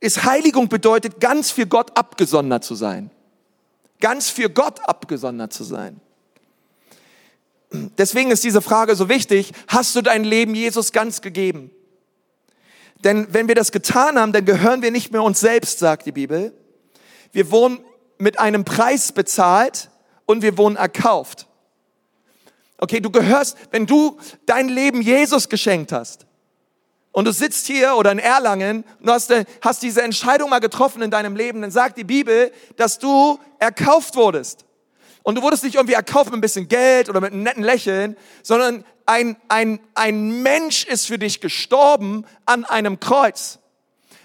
ist, Heiligung bedeutet, ganz für Gott abgesondert zu sein. Ganz für Gott abgesondert zu sein. Deswegen ist diese Frage so wichtig, hast du dein Leben Jesus ganz gegeben? Denn wenn wir das getan haben, dann gehören wir nicht mehr uns selbst, sagt die Bibel. Wir wurden mit einem Preis bezahlt und wir wurden erkauft. Okay, du gehörst, wenn du dein Leben Jesus geschenkt hast und du sitzt hier oder in Erlangen und hast diese Entscheidung mal getroffen in deinem Leben, dann sagt die Bibel, dass du erkauft wurdest. Und du wurdest nicht irgendwie erkauft mit ein bisschen Geld oder mit einem netten Lächeln, sondern ein Mensch ist für dich gestorben an einem Kreuz.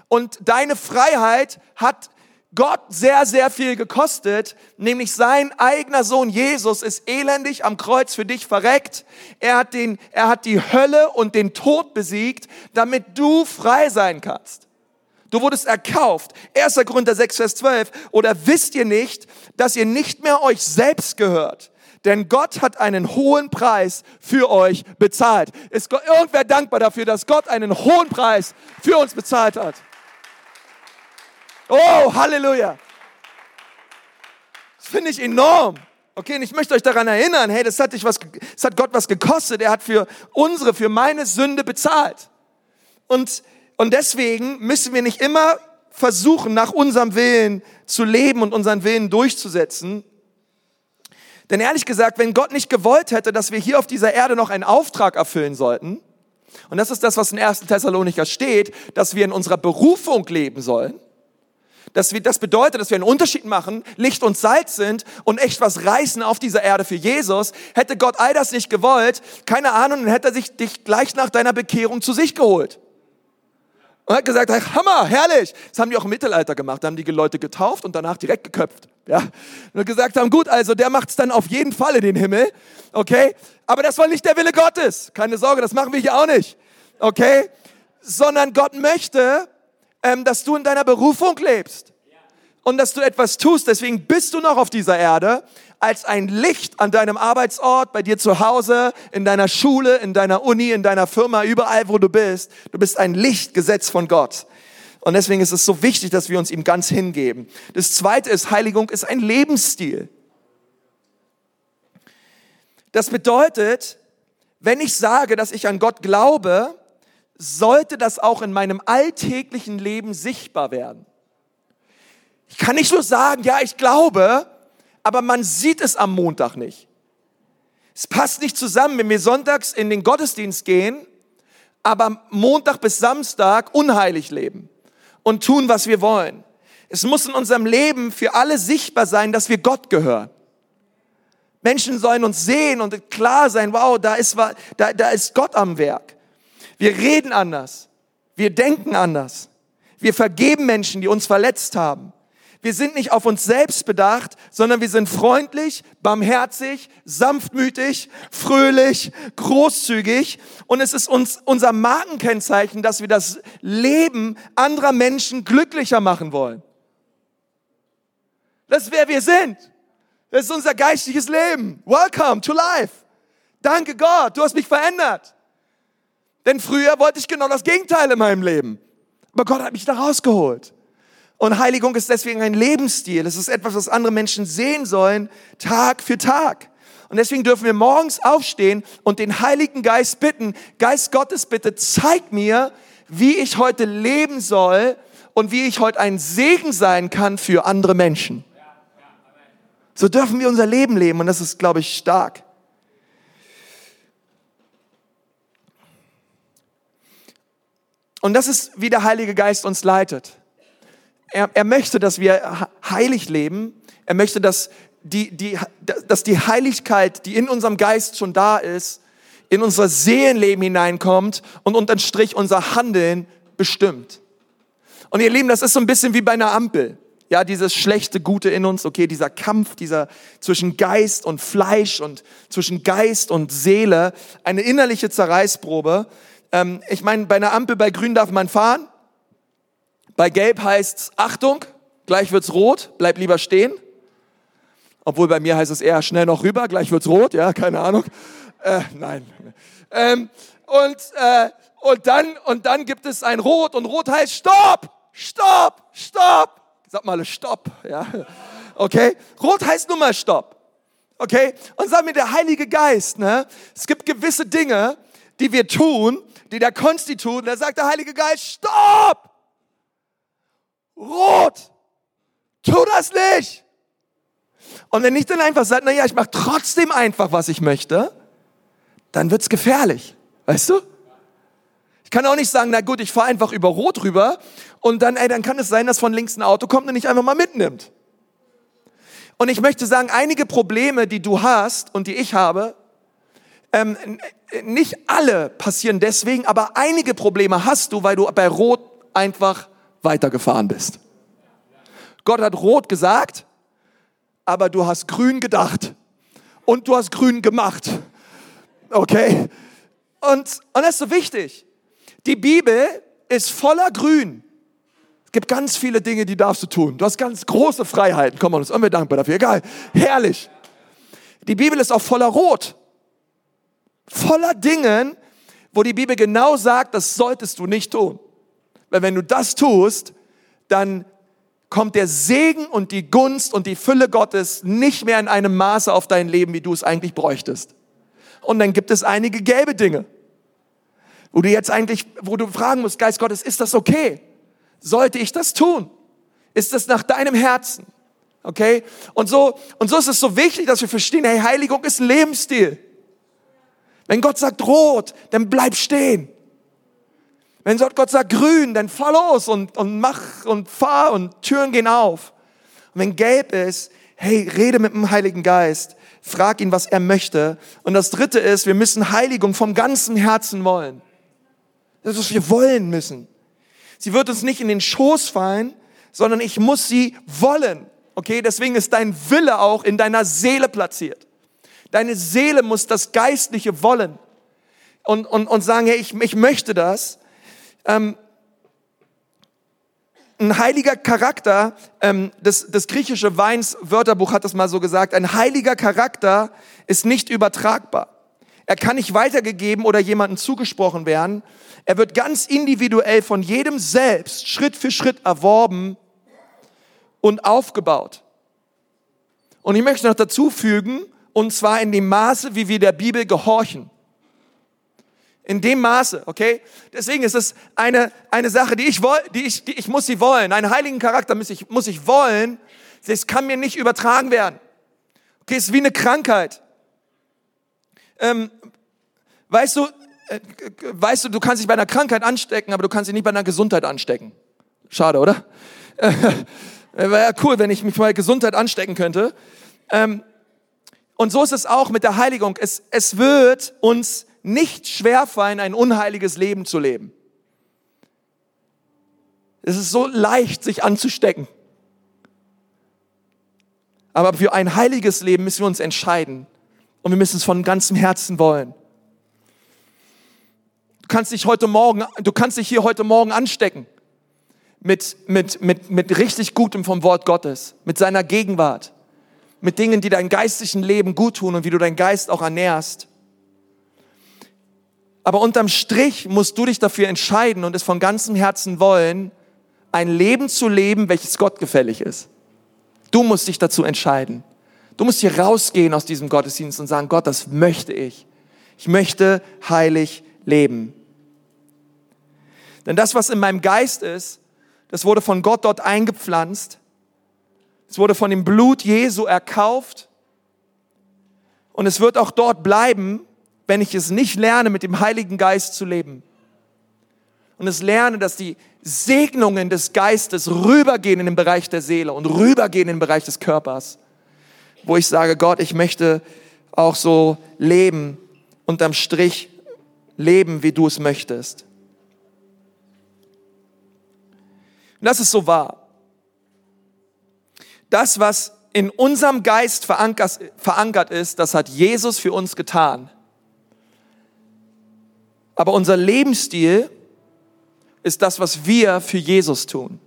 Und deine Freiheit hat Gott sehr, sehr viel gekostet, nämlich sein eigener Sohn Jesus ist elendig am Kreuz für dich verreckt. Er hat die Hölle und den Tod besiegt, damit du frei sein kannst. Du wurdest erkauft. 1. Korinther 6, Vers 12. Oder wisst ihr nicht, dass ihr nicht mehr euch selbst gehört? Denn Gott hat einen hohen Preis für euch bezahlt. Ist Gott, irgendwer dankbar dafür, dass Gott einen hohen Preis für uns bezahlt hat? Oh, Halleluja. Das finde ich enorm. Okay, und ich möchte euch daran erinnern, hey, das hat Gott was gekostet. Er hat für meine Sünde bezahlt. Und deswegen müssen wir nicht immer versuchen, nach unserem Willen zu leben und unseren Willen durchzusetzen. Denn ehrlich gesagt, wenn Gott nicht gewollt hätte, dass wir hier auf dieser Erde noch einen Auftrag erfüllen sollten, und das ist das, was in 1. Thessalonicher steht, dass wir in unserer Berufung leben sollen, das bedeutet, dass wir einen Unterschied machen, Licht und Salz sind und echt was reißen auf dieser Erde für Jesus. Hätte Gott all das nicht gewollt, keine Ahnung, dann hätte er dich gleich nach deiner Bekehrung zu sich geholt. Und hat gesagt, Hammer, herrlich. Das haben die auch im Mittelalter gemacht. Da haben die Leute getauft und danach direkt geköpft. Ja? Und gesagt haben, gut, also der macht's dann auf jeden Fall in den Himmel. Okay? Aber das war nicht der Wille Gottes. Keine Sorge, das machen wir hier auch nicht. Okay? Sondern Gott möchte, dass du in deiner Berufung lebst. Und dass du etwas tust. Deswegen bist du noch auf dieser Erde als ein Licht an deinem Arbeitsort, bei dir zu Hause, in deiner Schule, in deiner Uni, in deiner Firma, überall, wo du bist. Du bist ein Lichtgesetz von Gott. Und deswegen ist es so wichtig, dass wir uns ihm ganz hingeben. Das Zweite ist, Heiligung ist ein Lebensstil. Das bedeutet, wenn ich sage, dass ich an Gott glaube, sollte das auch in meinem alltäglichen Leben sichtbar werden. Ich kann nicht nur sagen, ja, ich glaube, aber man sieht es am Montag nicht. Es passt nicht zusammen, wenn wir sonntags in den Gottesdienst gehen, aber Montag bis Samstag unheilig leben und tun, was wir wollen. Es muss in unserem Leben für alle sichtbar sein, dass wir Gott gehören. Menschen sollen uns sehen und klar sein, wow, da ist Gott am Werk. Wir reden anders, wir denken anders, wir vergeben Menschen, die uns verletzt haben. Wir sind nicht auf uns selbst bedacht, sondern wir sind freundlich, barmherzig, sanftmütig, fröhlich, großzügig. Und es ist unser Markenkennzeichen, dass wir das Leben anderer Menschen glücklicher machen wollen. Das ist, wer wir sind. Das ist unser geistiges Leben. Welcome to life. Danke Gott, du hast mich verändert. Denn früher wollte ich genau das Gegenteil in meinem Leben. Aber Gott hat mich da rausgeholt. Und Heiligung ist deswegen ein Lebensstil. Es ist etwas, was andere Menschen sehen sollen, Tag für Tag. Und deswegen dürfen wir morgens aufstehen und den Heiligen Geist bitten, Geist Gottes, bitte zeig mir, wie ich heute leben soll und wie ich heute ein Segen sein kann für andere Menschen. So dürfen wir unser Leben leben und das ist, glaube ich, stark. Und das ist, wie der Heilige Geist uns leitet. Er möchte, dass wir heilig leben. Er möchte, dass die Heiligkeit, die in unserem Geist schon da ist, in unser Seelenleben hineinkommt und unterm Strich unser Handeln bestimmt. Und ihr Lieben, das ist so ein bisschen wie bei einer Ampel. Ja, dieses schlechte Gute in uns, okay, dieser Kampf, dieser zwischen Geist und Fleisch und zwischen Geist und Seele, eine innerliche Zerreißprobe. Ich meine, bei einer Ampel bei Grün darf man fahren. Bei Gelb heißt's Achtung, gleich wird's rot, bleib lieber stehen. Obwohl bei mir heißt es eher schnell noch rüber, gleich wird's rot, ja, keine Ahnung. Nein. Und dann gibt es ein Rot und Rot heißt Stopp, Stopp, Stopp. Sag mal Stopp, ja. Okay? Rot heißt nun mal Stopp. Okay? Und sag mir der Heilige Geist, ne? Es gibt gewisse Dinge, die wir tun, die der Konsti tut, und da sagt der Heilige Geist, Stopp! Rot! Tu das nicht! Und wenn ich dann einfach sage, naja, ich mache trotzdem einfach, was ich möchte, dann wird's gefährlich. Weißt du? Ich kann auch nicht sagen, na gut, ich fahre einfach über Rot rüber und dann, ey, dann kann es sein, dass von links ein Auto kommt und dich einfach mal mitnimmt. Und ich möchte sagen, einige Probleme, die du hast und die ich habe, nicht alle passieren deswegen, aber einige Probleme hast du, weil du bei Rot einfach weitergefahren bist. Gott hat Rot gesagt, aber du hast Grün gedacht und du hast Grün gemacht. Okay? Und das ist so wichtig. Die Bibel ist voller Grün. Es gibt ganz viele Dinge, die darfst du tun. Du hast ganz große Freiheiten. Komm, und sind wir dankbar dafür. Egal. Herrlich. Die Bibel ist auch voller Rot. Voller Dingen, wo die Bibel genau sagt, das solltest du nicht tun. Weil wenn du das tust, dann kommt der Segen und die Gunst und die Fülle Gottes nicht mehr in einem Maße auf dein Leben, wie du es eigentlich bräuchtest. Und dann gibt es einige gelbe Dinge, wo du fragen musst, Geist Gottes, ist das okay? Sollte ich das tun? Ist das nach deinem Herzen? Okay? Und so ist es so wichtig, dass wir verstehen, hey, Heiligung ist ein Lebensstil. Wenn Gott sagt rot, dann bleib stehen. Wenn Gott sagt grün, dann fahr los und mach und fahr und Türen gehen auf. Und wenn gelb ist, hey, rede mit dem Heiligen Geist, frag ihn, was er möchte. Und das Dritte ist, wir müssen Heiligung vom ganzen Herzen wollen. Das ist, was wir wollen müssen. Sie wird uns nicht in den Schoß fallen, sondern ich muss sie wollen. Okay, deswegen ist dein Wille auch in deiner Seele platziert. Deine Seele muss das Geistliche wollen und sagen, hey, ich möchte das. Ein heiliger Charakter, das griechische Weins Wörterbuch hat das mal so gesagt, ein heiliger Charakter ist nicht übertragbar. Er kann nicht weitergegeben oder jemandem zugesprochen werden. Er wird ganz individuell von jedem selbst Schritt für Schritt erworben und aufgebaut. Und ich möchte noch dazu fügen, und zwar in dem Maße, wie wir der Bibel gehorchen. In dem Maße, okay? Deswegen ist es eine Sache, die ich muss sie wollen. Einen heiligen Charakter muss ich wollen. Das kann mir nicht übertragen werden. Okay, es ist wie eine Krankheit. Weißt du, du kannst dich bei einer Krankheit anstecken, aber du kannst dich nicht bei einer Gesundheit anstecken. Schade, oder? Wäre ja cool, wenn ich mich bei Gesundheit anstecken könnte. Und so ist es auch mit der Heiligung. Es wird uns nicht schwerfallen, ein unheiliges Leben zu leben. Es ist so leicht, sich anzustecken. Aber für ein heiliges Leben müssen wir uns entscheiden. Und wir müssen es von ganzem Herzen wollen. Du kannst dich hier heute Morgen anstecken. Mit richtig Gutem vom Wort Gottes. Mit seiner Gegenwart. Mit Dingen, die deinem geistlichen Leben gut tun und wie du deinen Geist auch ernährst. Aber unterm Strich musst du dich dafür entscheiden und es von ganzem Herzen wollen, ein Leben zu leben, welches Gott gefällig ist. Du musst dich dazu entscheiden. Du musst hier rausgehen aus diesem Gottesdienst und sagen, Gott, das möchte ich. Ich möchte heilig leben. Denn das, was in meinem Geist ist, das wurde von Gott dort eingepflanzt. Es wurde von dem Blut Jesu erkauft. Und es wird auch dort bleiben, wenn ich es nicht lerne, mit dem Heiligen Geist zu leben. Und es lerne, dass die Segnungen des Geistes rübergehen in den Bereich der Seele und rübergehen in den Bereich des Körpers. Wo ich sage, Gott, ich möchte auch so leben, unterm Strich leben, wie du es möchtest. Und das ist so wahr. Das, was in unserem Geist verankert ist, das hat Jesus für uns getan. Aber unser Lebensstil ist das, was wir für Jesus tun.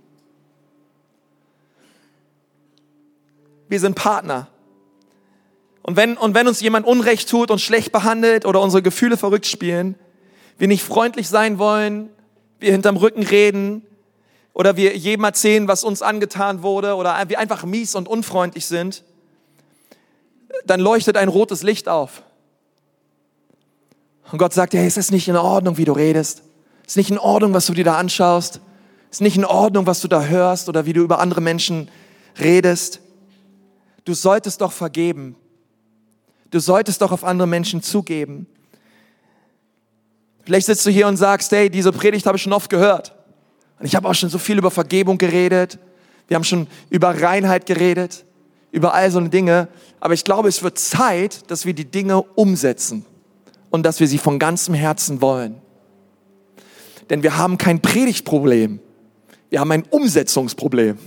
Wir sind Partner. Und wenn uns jemand Unrecht tut und schlecht behandelt oder unsere Gefühle verrückt spielen, wir nicht freundlich sein wollen, wir hinterm Rücken reden oder wir jedem erzählen, was uns angetan wurde oder wir einfach mies und unfreundlich sind, dann leuchtet ein rotes Licht auf. Und Gott sagt, hey, es ist nicht in Ordnung, wie du redest. Es ist nicht in Ordnung, was du dir da anschaust. Es ist nicht in Ordnung, was du da hörst oder wie du über andere Menschen redest. Du solltest doch vergeben. Du solltest doch auf andere Menschen zugeben. Vielleicht sitzt du hier und sagst, hey, diese Predigt habe ich schon oft gehört. Und ich habe auch schon so viel über Vergebung geredet. Wir haben schon über Reinheit geredet, über all so eine Dinge. Aber ich glaube, es wird Zeit, dass wir die Dinge umsetzen. Und dass wir sie von ganzem Herzen wollen. Denn wir haben kein Predigtproblem. Wir haben ein Umsetzungsproblem.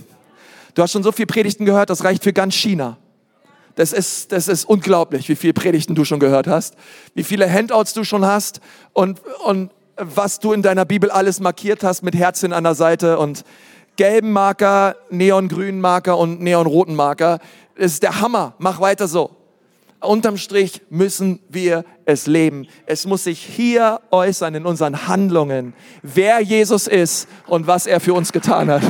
Du hast schon so viele Predigten gehört, das reicht für ganz China. Das ist unglaublich, wie viele Predigten du schon gehört hast, wie viele Handouts du schon hast und was du in deiner Bibel alles markiert hast mit Herzchen an der Seite und gelben Marker, neongrünen Marker und neonroten Marker. Das ist der Hammer, mach weiter so. Unterm Strich müssen wir es leben. Es muss sich hier äußern in unseren Handlungen, wer Jesus ist und was er für uns getan hat.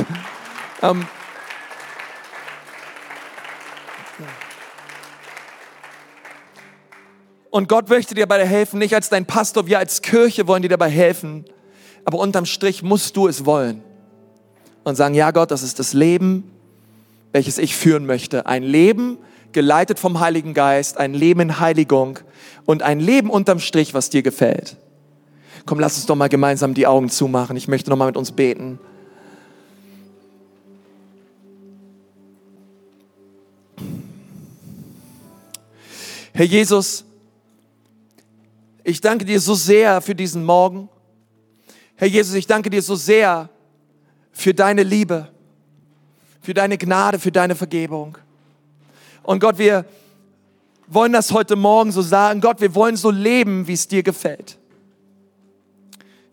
Und Gott möchte dir dabei helfen, nicht als dein Pastor, wir als Kirche wollen dir dabei helfen, aber unterm Strich musst du es wollen und sagen, ja Gott, das ist das Leben, welches ich führen möchte. Ein Leben, geleitet vom Heiligen Geist, ein Leben in Heiligung und ein Leben unterm Strich, was dir gefällt. Komm, lass uns doch mal gemeinsam die Augen zumachen. Ich möchte noch mal mit uns beten. Herr Jesus, ich danke dir so sehr für diesen Morgen. Herr Jesus, ich danke dir so sehr für deine Liebe, für deine Gnade, für deine Vergebung. Und Gott, wir wollen das heute Morgen so sagen. Gott, wir wollen so leben, wie es dir gefällt.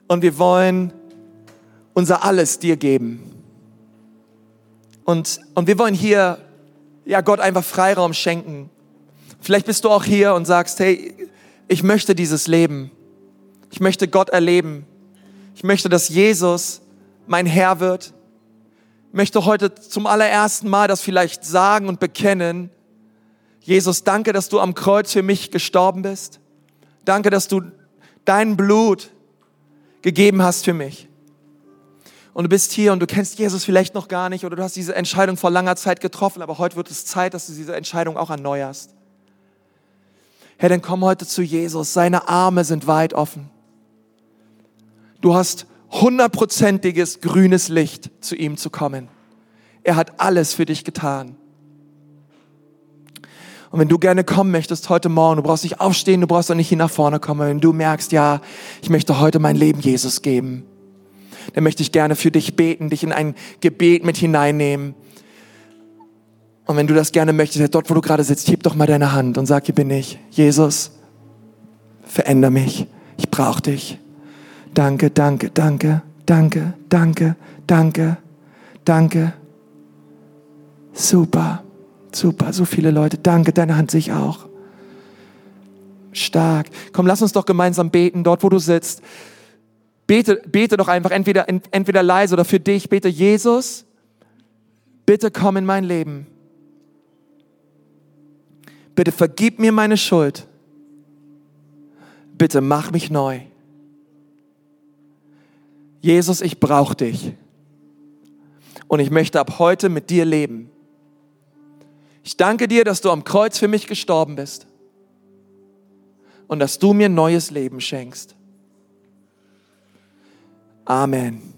Und wir wollen unser Alles dir geben. Und wir wollen hier, ja Gott, einfach Freiraum schenken. Vielleicht bist du auch hier und sagst, hey, ich möchte dieses Leben. Ich möchte Gott erleben. Ich möchte, dass Jesus mein Herr wird. Ich möchte heute zum allerersten Mal das vielleicht sagen und bekennen. Jesus, danke, dass du am Kreuz für mich gestorben bist. Danke, dass du dein Blut gegeben hast für mich. Und du bist hier und du kennst Jesus vielleicht noch gar nicht oder du hast diese Entscheidung vor langer Zeit getroffen, aber heute wird es Zeit, dass du diese Entscheidung auch erneuerst. Herr, dann komm heute zu Jesus. Seine Arme sind weit offen. Du hast 100%iges grünes Licht, zu ihm zu kommen. Er hat alles für dich getan. Und wenn du gerne kommen möchtest heute Morgen, du brauchst nicht aufstehen, du brauchst auch nicht hier nach vorne kommen. Wenn du merkst, ja, ich möchte heute mein Leben Jesus geben, dann möchte ich gerne für dich beten, dich in ein Gebet mit hineinnehmen. Und wenn du das gerne möchtest, dort, wo du gerade sitzt, heb doch mal deine Hand und sag, hier bin ich. Jesus, veränder mich. Ich brauche dich. Danke, danke, danke, danke, danke, danke, danke. Super, super, so viele Leute. Danke, deine Hand sehe ich auch. Stark. Komm, lass uns doch gemeinsam beten, dort, wo du sitzt. Bete doch einfach, entweder leise oder für dich. Bete, Jesus, bitte komm in mein Leben. Bitte vergib mir meine Schuld. Bitte mach mich neu. Jesus, ich brauche dich. Und ich möchte ab heute mit dir leben. Ich danke dir, dass du am Kreuz für mich gestorben bist. Und dass du mir neues Leben schenkst. Amen.